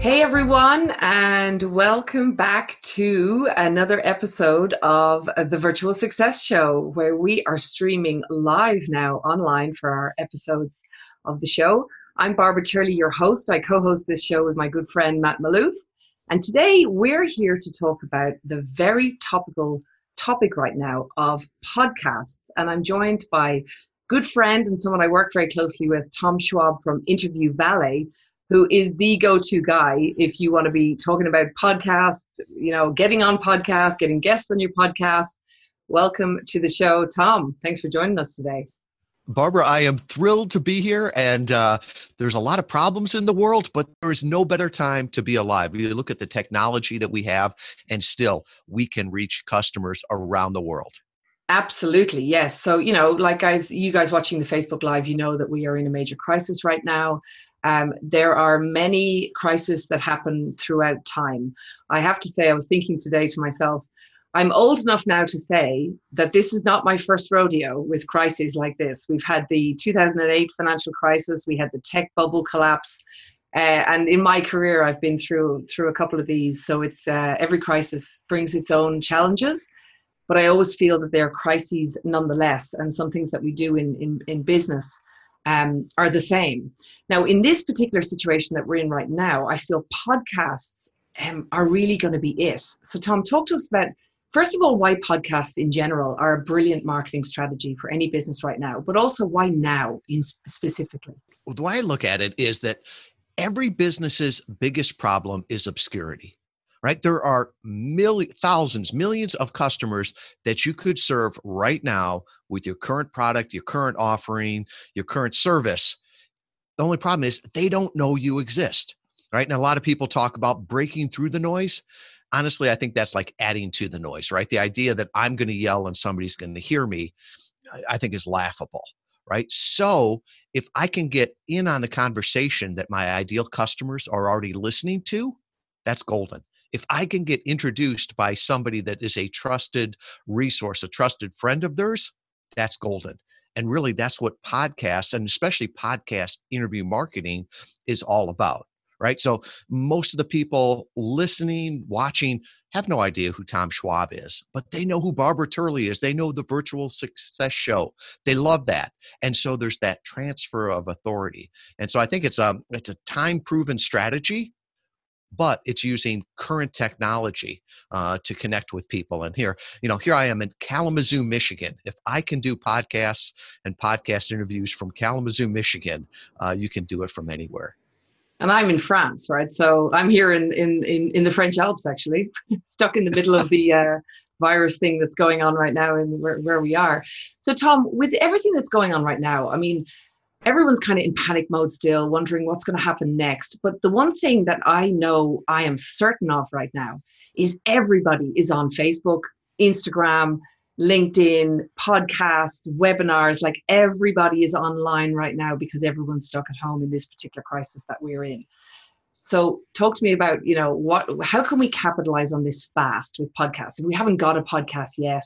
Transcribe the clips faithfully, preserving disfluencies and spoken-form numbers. Hey everyone, and welcome back to another episode of the Virtual Success Show, where we are streaming live now online for our episodes of the show. I'm Barbara Turley, your host. I co-host this show with my good friend Matt Malouf. And today we're here to talk about the very topical topic right now of podcasts. And I'm joined by good friend and someone I work very closely with, Tom Schwab from Interview Valet, who is the go-to guy if you want to be talking about podcasts, you know, getting on podcasts, getting guests on your podcast. Welcome to the show, Tom. Thanks for joining us today. Barbara, I am thrilled to be here, and uh, there's a lot of problems in the world, but there is no better time to be alive. You look at the technology that we have, and still we can reach customers around the world. Absolutely, yes. So, you know, like guys, you guys watching the Facebook Live, you know that we are in a major crisis right now. Um, there are many crises that happen throughout time. I have to say, I was thinking today to myself, I'm old enough now to say that this is not my first rodeo with crises like this. We've had the two thousand eight financial crisis. We had the tech bubble collapse. Uh, and in my career, I've been through through a couple of these. So it's uh, every crisis brings its own challenges. But I always feel that there are crises nonetheless. And some things that we do in, in, in business um, are the same. Now, in this particular situation that we're in right now, I feel podcasts um, are really going to be it. So, Tom, talk to us about, first of all, why podcasts in general are a brilliant marketing strategy for any business right now, but also why now in specifically? Well, the way I look at it is that every business's biggest problem is obscurity, right? There are millions, thousands, millions of customers that you could serve right now with your current product, your current offering, your current service. The only problem is they don't know you exist, right? And a lot of people talk about breaking through the noise. Honestly, I think that's like adding to the noise, right? The idea that I'm going to yell and somebody's going to hear me, I think is laughable, right? So if I can get in on the conversation that my ideal customers are already listening to, that's golden. If I can get introduced by somebody that is a trusted resource, a trusted friend of theirs, that's golden. And really, that's what podcasts, and especially podcast interview marketing, is all about. Right. So most of the people listening, watching, have no idea who Tom Schwab is, but they know who Barbara Turley is. They know the Virtual Success Show. They love that. And so there's that transfer of authority. And so I think it's a, it's a time-proven strategy, but it's using current technology uh, to connect with people. And here, you know, here I am in Kalamazoo, Michigan. If I can do podcasts and podcast interviews from Kalamazoo, Michigan, uh, you can do it from anywhere. And I'm in France, right? So I'm here in, in, in, in the French Alps, actually, stuck in the middle of the uh, virus thing that's going on right now and where, where we are. So, Tom, with everything that's going on right now, I mean, everyone's kind of in panic mode still, wondering what's going to happen next. But the one thing that I know I am certain of right now is everybody is on Facebook, Instagram, LinkedIn, podcasts, webinars, like everybody is online right now because everyone's stuck at home in this particular crisis that we're in. So talk to me about, you know, what, how can we capitalize on this fast with podcasts? If we haven't got a podcast yet,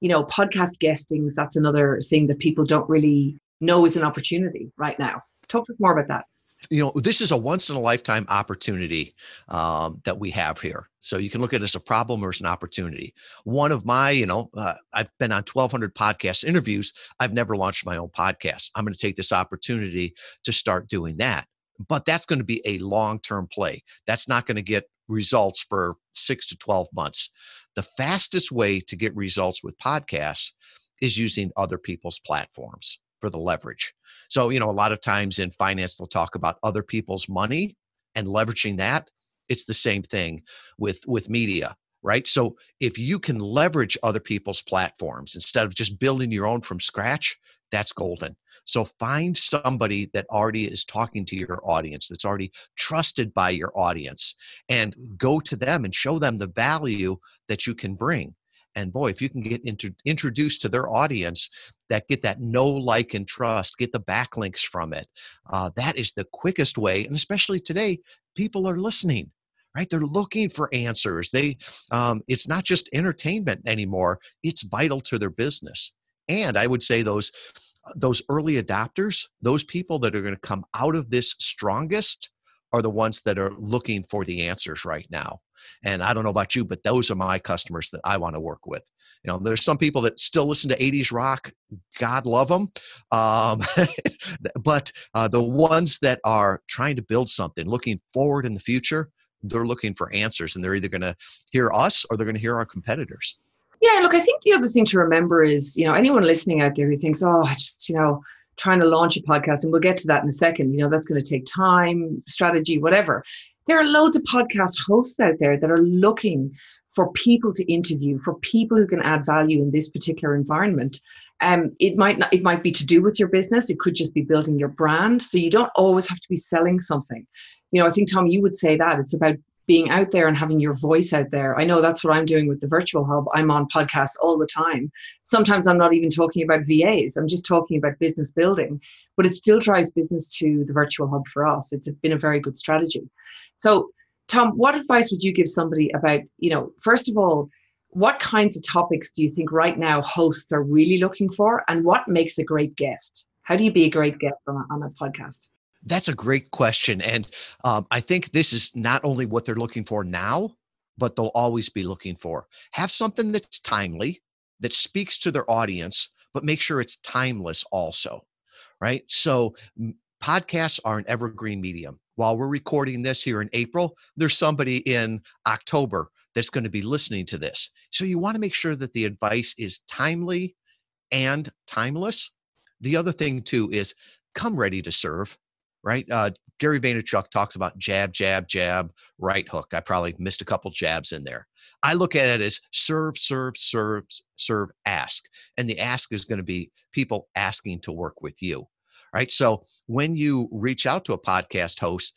you know, podcast guestings, that's another thing that people don't really know is an opportunity right now. Talk to us more about that. You know, this is a once in a lifetime opportunity um, that we have here. So you can look at it as a problem or as an opportunity. One of my, you know, uh, I've been on twelve hundred podcast interviews. I've never launched my own podcast. I'm going to take this opportunity to start doing that. But that's going to be a long-term play. That's not going to get results for six to twelve months. The fastest way to get results with podcasts is using other people's platforms for the leverage. So, you know, a lot of times in finance, they'll talk about other people's money and leveraging that. It's the same thing with, with media, right? So if you can leverage other people's platforms instead of just building your own from scratch, that's golden. So find somebody that already is talking to your audience, that's already trusted by your audience, and go to them and show them the value that you can bring. And boy, if you can get inter- introduced to their audience, that get that know, like, and trust, get the backlinks from it. Uh, that is the quickest way. And especially today, people are listening, right? They're looking for answers. They, um, it's not just entertainment anymore. It's vital to their business. And I would say those, those early adopters, those people that are going to come out of this strongest, are the ones that are looking for the answers right now. And I don't know about you, but those are my customers that I want to work with. You know, there's some people that still listen to eighties rock. God love them. Um, but uh, the ones that are trying to build something, looking forward in the future, they're looking for answers, and they're either going to hear us or they're going to hear our competitors. Yeah, look, I think the other thing to remember is, you know, anyone listening out there who thinks, oh, I just, you know, trying to launch a podcast, and we'll get to that in a second, you know, that's going to take time, strategy, whatever. There are loads of podcast hosts out there that are looking for people to interview, for people who can add value in this particular environment. Um, it might not, it might be to do with your business. It could just be building your brand. So you don't always have to be selling something. You know, I think, Tom, you would say that it's about being out there and having your voice out there. I know that's what I'm doing with the Virtual Hub. I'm on podcasts all the time. Sometimes I'm not even talking about V As. I'm just talking about business building, but it still drives business to the Virtual Hub for us. It's been a very good strategy. So, Tom, what advice would you give somebody about, you know, first of all, what kinds of topics do you think right now hosts are really looking for, and what makes a great guest? How do you be a great guest on a, on a podcast? That's a great question. And um, I think this is not only what they're looking for now, but they'll always be looking for. Have something that's timely, that speaks to their audience, but make sure it's timeless also, right? So podcasts are an evergreen medium. While we're recording this here in April, there's somebody in October that's going to be listening to this. So you want to make sure that the advice is timely and timeless. The other thing too is come ready to serve. Right? Uh, Gary Vaynerchuk talks about jab, jab, jab, right hook. I probably missed a couple jabs in there. I look at it as serve, serve, serve, serve, ask. And the ask is going to be people asking to work with you. Right? So when you reach out to a podcast host,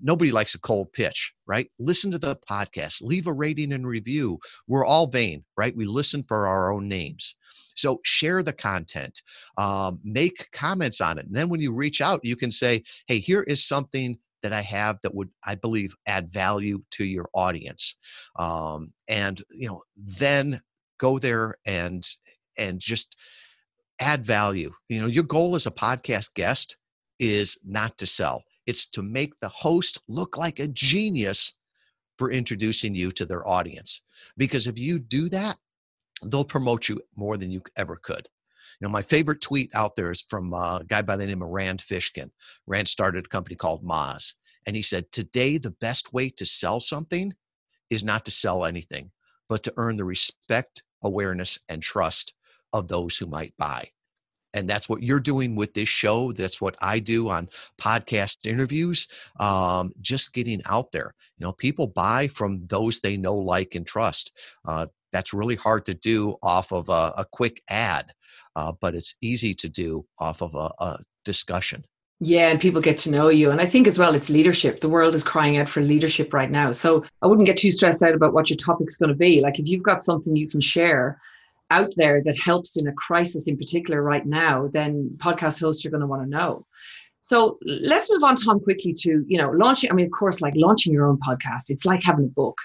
nobody likes a cold pitch, right? Listen to the podcast, leave a rating and review. We're all vain, right? We listen for our own names. So share the content, um, make comments on it. And then when you reach out, you can say, hey, here is something that I have that would, I believe, add value to your audience. Um, and, you know, then go there and, and just add value. You know, your goal as a podcast guest is not to sell. It's to make the host look like a genius for introducing you to their audience. Because if you do that, they'll promote you more than you ever could. You know, my favorite tweet out there is from a guy by the name of Rand Fishkin. Rand started a company called Moz. And he said, today, the best way to sell something is not to sell anything, but to earn the respect, awareness, and trust of those who might buy. And that's what you're doing with this show. That's what I do on podcast interviews. Um, just getting out there. You know, people buy from those they know, like, and trust. Uh, that's really hard to do off of a, a quick ad, uh, but it's easy to do off of a, a discussion. Yeah, and people get to know you. And I think as well, it's leadership. The world is crying out for leadership right now. So I wouldn't get too stressed out about what your topic's going to be. Like, if you've got something you can share out there that helps in a crisis in particular right now, then podcast hosts are going to want to know. So let's move on, Tom, quickly to, you know, launching. I mean, of course, like launching your own podcast, it's like having a book.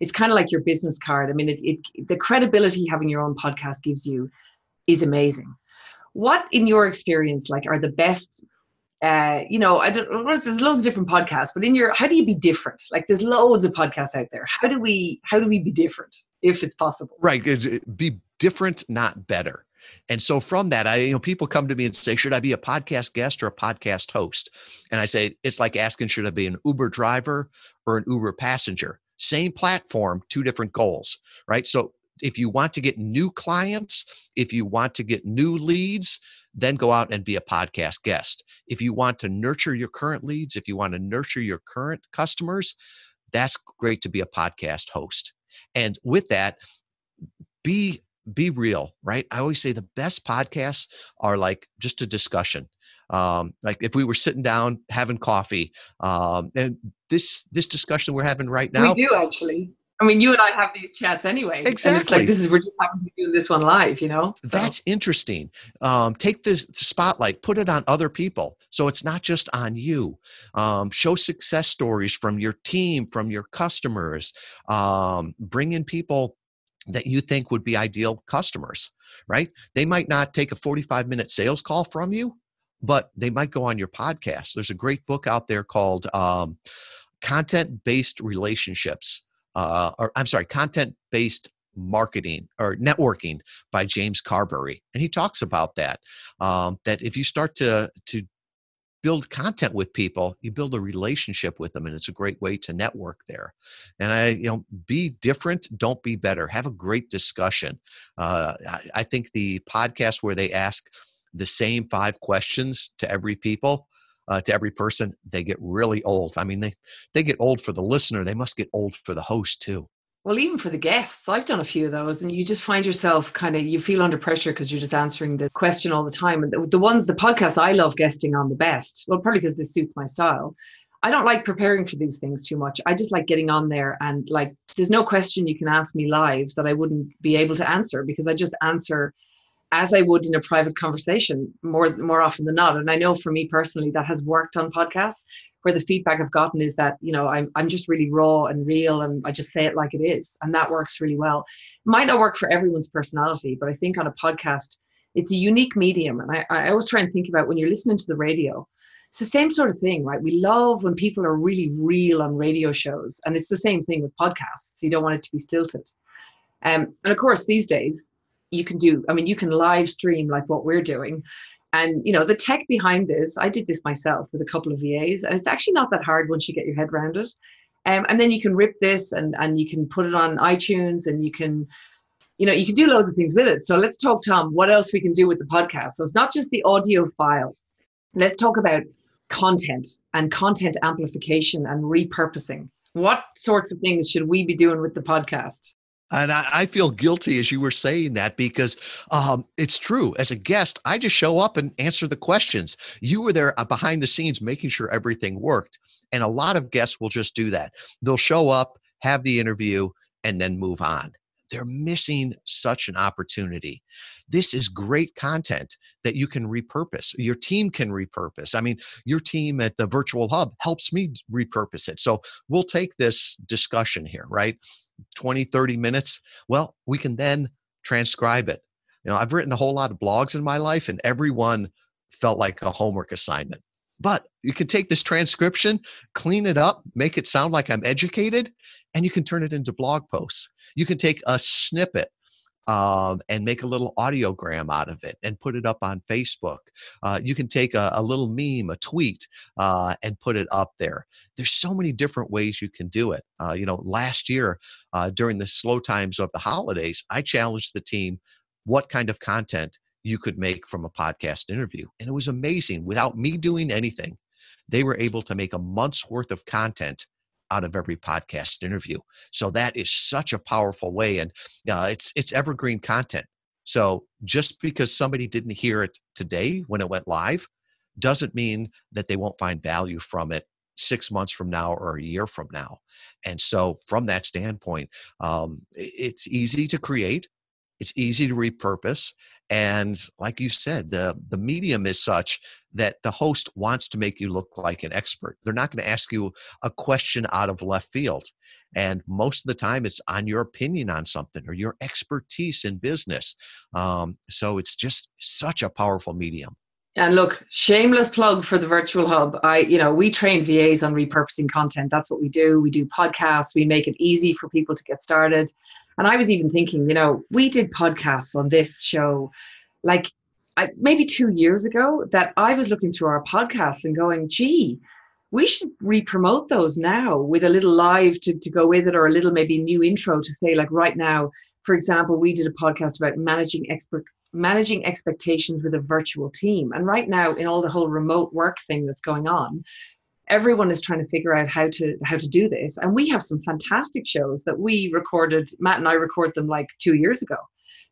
It's kind of like your business card. I mean, it, it, the credibility having your own podcast gives you is amazing. What, in your experience, like are the best, uh, you know, I don't, there's loads of different podcasts, but in your, how do you be different? Like there's loads of podcasts out there. How do we, how do we be different if it's possible? Right. Be different, not better. And so from that, I, you know, people come to me and say, should I be a podcast guest or a podcast host? And I say, it's like asking, should I be an Uber driver or an Uber passenger? Same platform, two different goals, right? So if you want to get new clients, if you want to get new leads, then go out and be a podcast guest. If you want to nurture your current leads, if you want to nurture your current customers, that's great to be a podcast host. And with that, be be real, right? I always say the best podcasts are like just a discussion. Um, like if we were sitting down having coffee, um, and this, this discussion we're having right now. We do actually. I mean, you and I have these chats anyway. Exactly. It's like, this is, we're just having to do this one live, you know? So. That's interesting. Um, take this spotlight, put it on other people. So it's not just on you. Um, show success stories from your team, from your customers, um, bring in people that you think would be ideal customers, right? They might not take a forty-five minute sales call from you, but they might go on your podcast. There's a great book out there called um, Content-Based Relationships, uh, or I'm sorry, Content-Based Marketing or Networking by James Carberry. And he talks about that, um, that if you start to to build content with people, you build a relationship with them, and it's a great way to network there. And I, you know, be different, don't be better. Have a great discussion. Uh, I, I think the podcast where they ask the same five questions to every people, uh, to every person, they get really old. I mean, they, they get old for the listener. They must get old for the host too. Well, even for the guests, I've done a few of those, and you just find yourself kind of, you feel under pressure because you're just answering this question all the time. And the, the ones, the podcasts I love guesting on the best, well, probably because this suits my style. I don't like preparing for these things too much. I just like getting on there and like, there's no question you can ask me live that I wouldn't be able to answer, because I just answer as I would in a private conversation more more often than not. And I know for me personally, that has worked on podcasts where the feedback I've gotten is that, you know, I'm I'm just really raw and real, and I just say it like it is. And that works really well. It might not work for everyone's personality, but I think on a podcast, it's a unique medium. And I, I always try and think about when you're listening to the radio, it's the same sort of thing, right? We love when people are really real on radio shows. And it's the same thing with podcasts. You don't want it to be stilted. Um, and of course, these days, you can do, I mean, you can live stream like what we're doing. And, you know, the tech behind this, I did this myself with a couple of V As, and it's actually not that hard once you get your head around it. Um, and then you can rip this and, and you can put it on iTunes, and you can, you know, you can do loads of things with it. So let's talk, Tom, what else we can do with the podcast. So it's not just the audio file. Let's talk about content and content amplification and repurposing. What sorts of things should we be doing with the podcast? And I, I feel guilty as you were saying that, because um, it's true. As a guest, I just show up and answer the questions. You were there behind the scenes making sure everything worked. And a lot of guests will just do that. They'll show up, have the interview, and then move on. They're missing such an opportunity. This is great content that you can repurpose. Your team can repurpose. I mean, your team at the Virtual Hub helps me repurpose it. So we'll take this discussion here, right? twenty, thirty minutes. Well, we can then transcribe it. You know, I've written a whole lot of blogs in my life, and everyone felt like a homework assignment. But you can take this transcription, clean it up, make it sound like I'm educated, and you can turn it into blog posts. You can take a snippet um, and make a little audiogram out of it and put it up on Facebook. Uh, you can take a, a little meme, a tweet, uh, and put it up there. There's so many different ways you can do it. Uh, you know, last year uh, during the slow times of the holidays, I challenged the team what kind of content you could make from a podcast interview. And it was amazing. Without me doing anything, they were able to make a month's worth of content out of every podcast interview. So that is such a powerful way. And uh, it's it's evergreen content. So just because somebody didn't hear it today when it went live doesn't mean that they won't find value from it six months from now or a year from now. And so from that standpoint, um, it's easy to create. It's easy to repurpose. And like you said, the, the medium is such that the host wants to make you look like an expert. They're not going to ask you a question out of left field. And most of the time it's on your opinion on something or your expertise in business. Um, so it's just such a powerful medium. And look, shameless plug for the Virtual Hub. I, you know, we train V As on repurposing content. That's what we do. We do podcasts. We make it easy for people to get started. And I was even thinking, you know, we did podcasts on this show, like I, maybe two years ago, that I was looking through our podcasts and going, gee, we should re-promote those now with a little live to, to go with it, or a little maybe new intro to say, like right now, for example, we did a podcast about managing expert, managing expectations with a virtual team. And right now in all the whole remote work thing that's going on, everyone is trying to figure out how to how to do this. And we have some fantastic shows that we recorded, Matt and I recorded them like two years ago.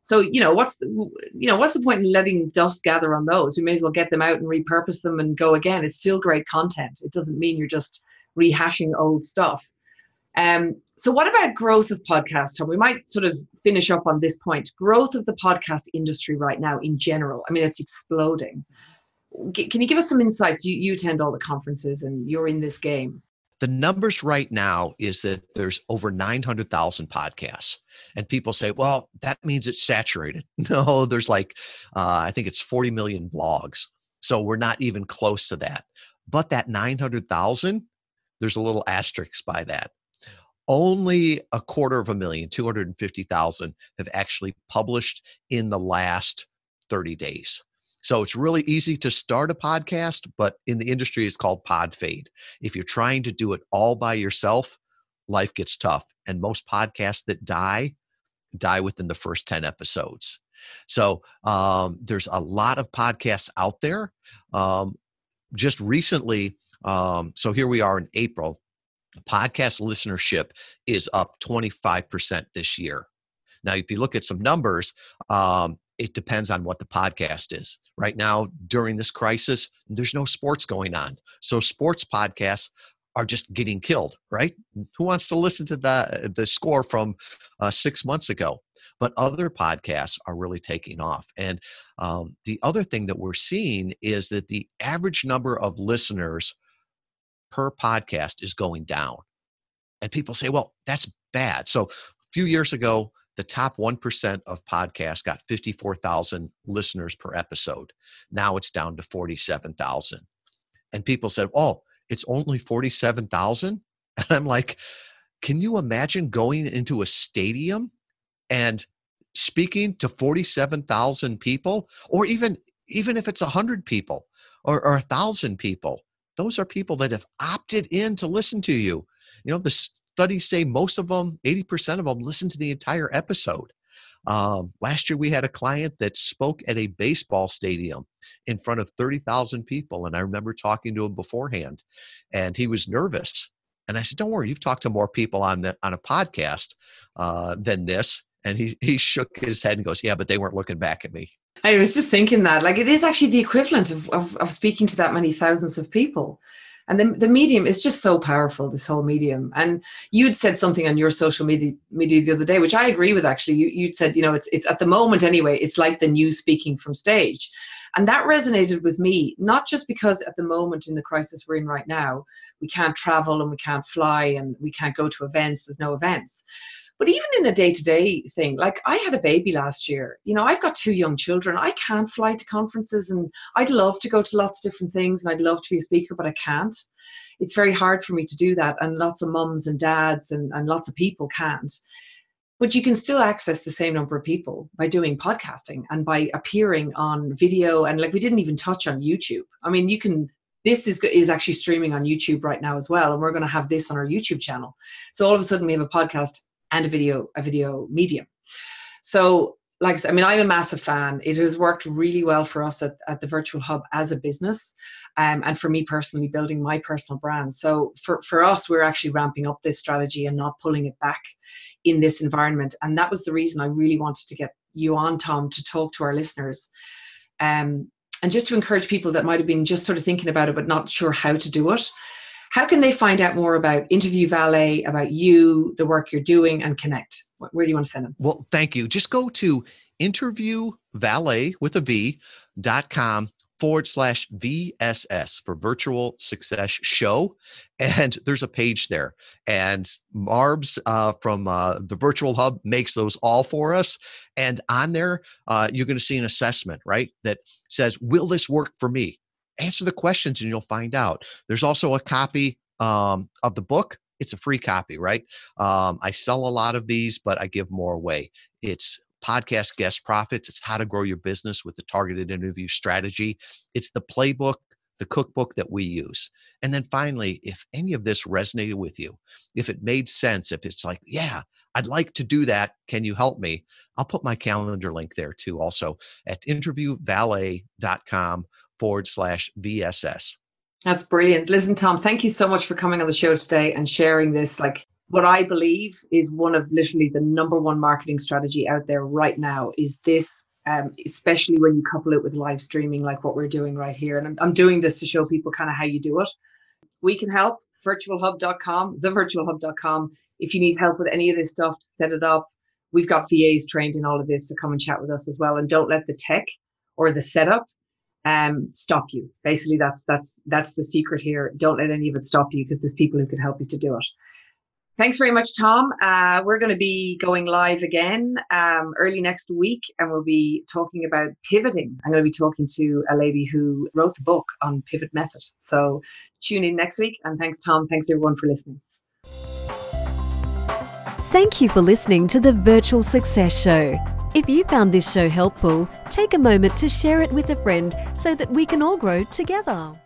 So, you know, what's, you know, what's the point in letting dust gather on those? We may as well get them out and repurpose them and go again. It's still great content. It doesn't mean you're just rehashing old stuff. Um, so what about growth of podcasts? Tom, we might sort of finish up on this point. Growth of the podcast industry right now in general. I mean, it's exploding. G- can you give us some insights? You, you attend all the conferences and you're in this game. The numbers right now is that there's over nine hundred thousand podcasts, and people say, well, that means it's saturated. No, there's like, uh, I think it's forty million blogs. So we're not even close to that. But that nine hundred thousand, there's a little asterisk by that. Only a quarter of a million, two hundred fifty thousand have actually published in the last thirty days. So it's really easy to start a podcast, but in the industry, it's called pod fade. If you're trying to do it all by yourself, life gets tough. And most podcasts that die, die within the first ten episodes. So um, there's a lot of podcasts out there. Um, just recently, um, so here we are in April, podcast listenership is up twenty-five percent this year. Now, if you look at some numbers, um, it depends on what the podcast is. Right now, during this crisis, there's no sports going on. So sports podcasts are just getting killed, right? Who wants to listen to the, the score from uh, six months ago? But other podcasts are really taking off. And um, the other thing that we're seeing is that the average number of listeners per podcast is going down. And people say, well, that's bad. So a few years ago, the top one percent of podcasts got fifty-four thousand listeners per episode. Now it's down to forty-seven thousand. And people said, oh, it's only forty-seven thousand? And I'm like, can you imagine going into a stadium and speaking to forty-seven thousand people? Or even, even if it's one hundred people or, or one thousand people, those are people that have opted in to listen to you. You know, the studies say most of them, eighty percent of them, listen to the entire episode. Um, last year, we had a client that spoke at a baseball stadium in front of thirty thousand people. And I remember talking to him beforehand, and he was nervous. And I said, don't worry, you've talked to more people on the, on a podcast uh, than this. And he, he shook his head and goes, yeah, but they weren't looking back at me. I was just thinking that, like, it is actually the equivalent of, of, of speaking to that many thousands of people. And the, the medium is just so powerful, this whole medium. And you'd said something on your social media, media the other day, which I agree with, actually. You, you'd said, you know, it's it's at the moment anyway, it's like the news speaking from stage. And that resonated with me, not just because at the moment in the crisis we're in right now, we can't travel and we can't fly and we can't go to events. There's no events. But even in a day-to-day thing, like I had a baby last year, you know, I've got two young children. I can't fly to conferences, and I'd love to go to lots of different things, and I'd love to be a speaker, but I can't. It's very hard for me to do that. And lots of mums and dads and, and lots of people can't. But you can still access the same number of people by doing podcasting and by appearing on video. And like, we didn't even touch on YouTube. I mean, you can... This is is actually streaming on YouTube right now as well. And we're going to have this on our YouTube channel. So all of a sudden we have a podcast and a video, a video medium. So like I said, I mean, I'm a massive fan. It has worked really well for us at, at the Virtual Hub as a business. Um, and for me personally, building my personal brand. So for, for us, we're actually ramping up this strategy and not pulling it back in this environment. And that was the reason I really wanted to get you on, Tom, to talk to our listeners. Um, and just to encourage people that might've been just sort of thinking about it, but not sure how to do it. How can they find out more about Interview Valet, about you, the work you're doing, and connect? Where do you want to send them? Well, thank you. Just go to interviewvalet with a V dot com forward slash V S S for Virtual Success Show. And there's a page there. And Marbs uh, from uh, the Virtual Hub makes those all for us. And on there, uh, you're going to see an assessment, right? That says, will this work for me? Answer the questions and you'll find out. There's also a copy um, of the book. It's a free copy, right? Um, I sell a lot of these, but I give more away. It's Podcast Guest Profits. It's How to Grow Your Business with the Targeted Interview Strategy. It's the playbook, the cookbook that we use. And then finally, if any of this resonated with you, if it made sense, if it's like, yeah, I'd like to do that. Can you help me? I'll put my calendar link there too. Also at interviewvalet.com forward slash V S S. That's brilliant. Listen, Tom, thank you so much for coming on the show today and sharing this. Like, what I believe is one of literally the number one marketing strategy out there right now is this, um, especially when you couple it with live streaming, like what we're doing right here. And I'm, I'm doing this to show people kind of how you do it. We can help. virtual hub dot com, the virtual hub dot com. If you need help with any of this stuff, set it up. We've got V As trained in all of this, so come and chat with us as well. And don't let the tech or the setup um, stop you. Basically, that's that's that's the secret here. Don't let any of it stop you, because there's people who can help you to do it. Thanks very much, Tom. Uh, we're going to be going live again um, early next week, and we'll be talking about pivoting. I'm going to be talking to a lady who wrote the book on pivot method. So tune in next week. And thanks, Tom. Thanks, everyone, for listening. Thank you for listening to the Virtual Success Show. If you found this show helpful, take a moment to share it with a friend so that we can all grow together.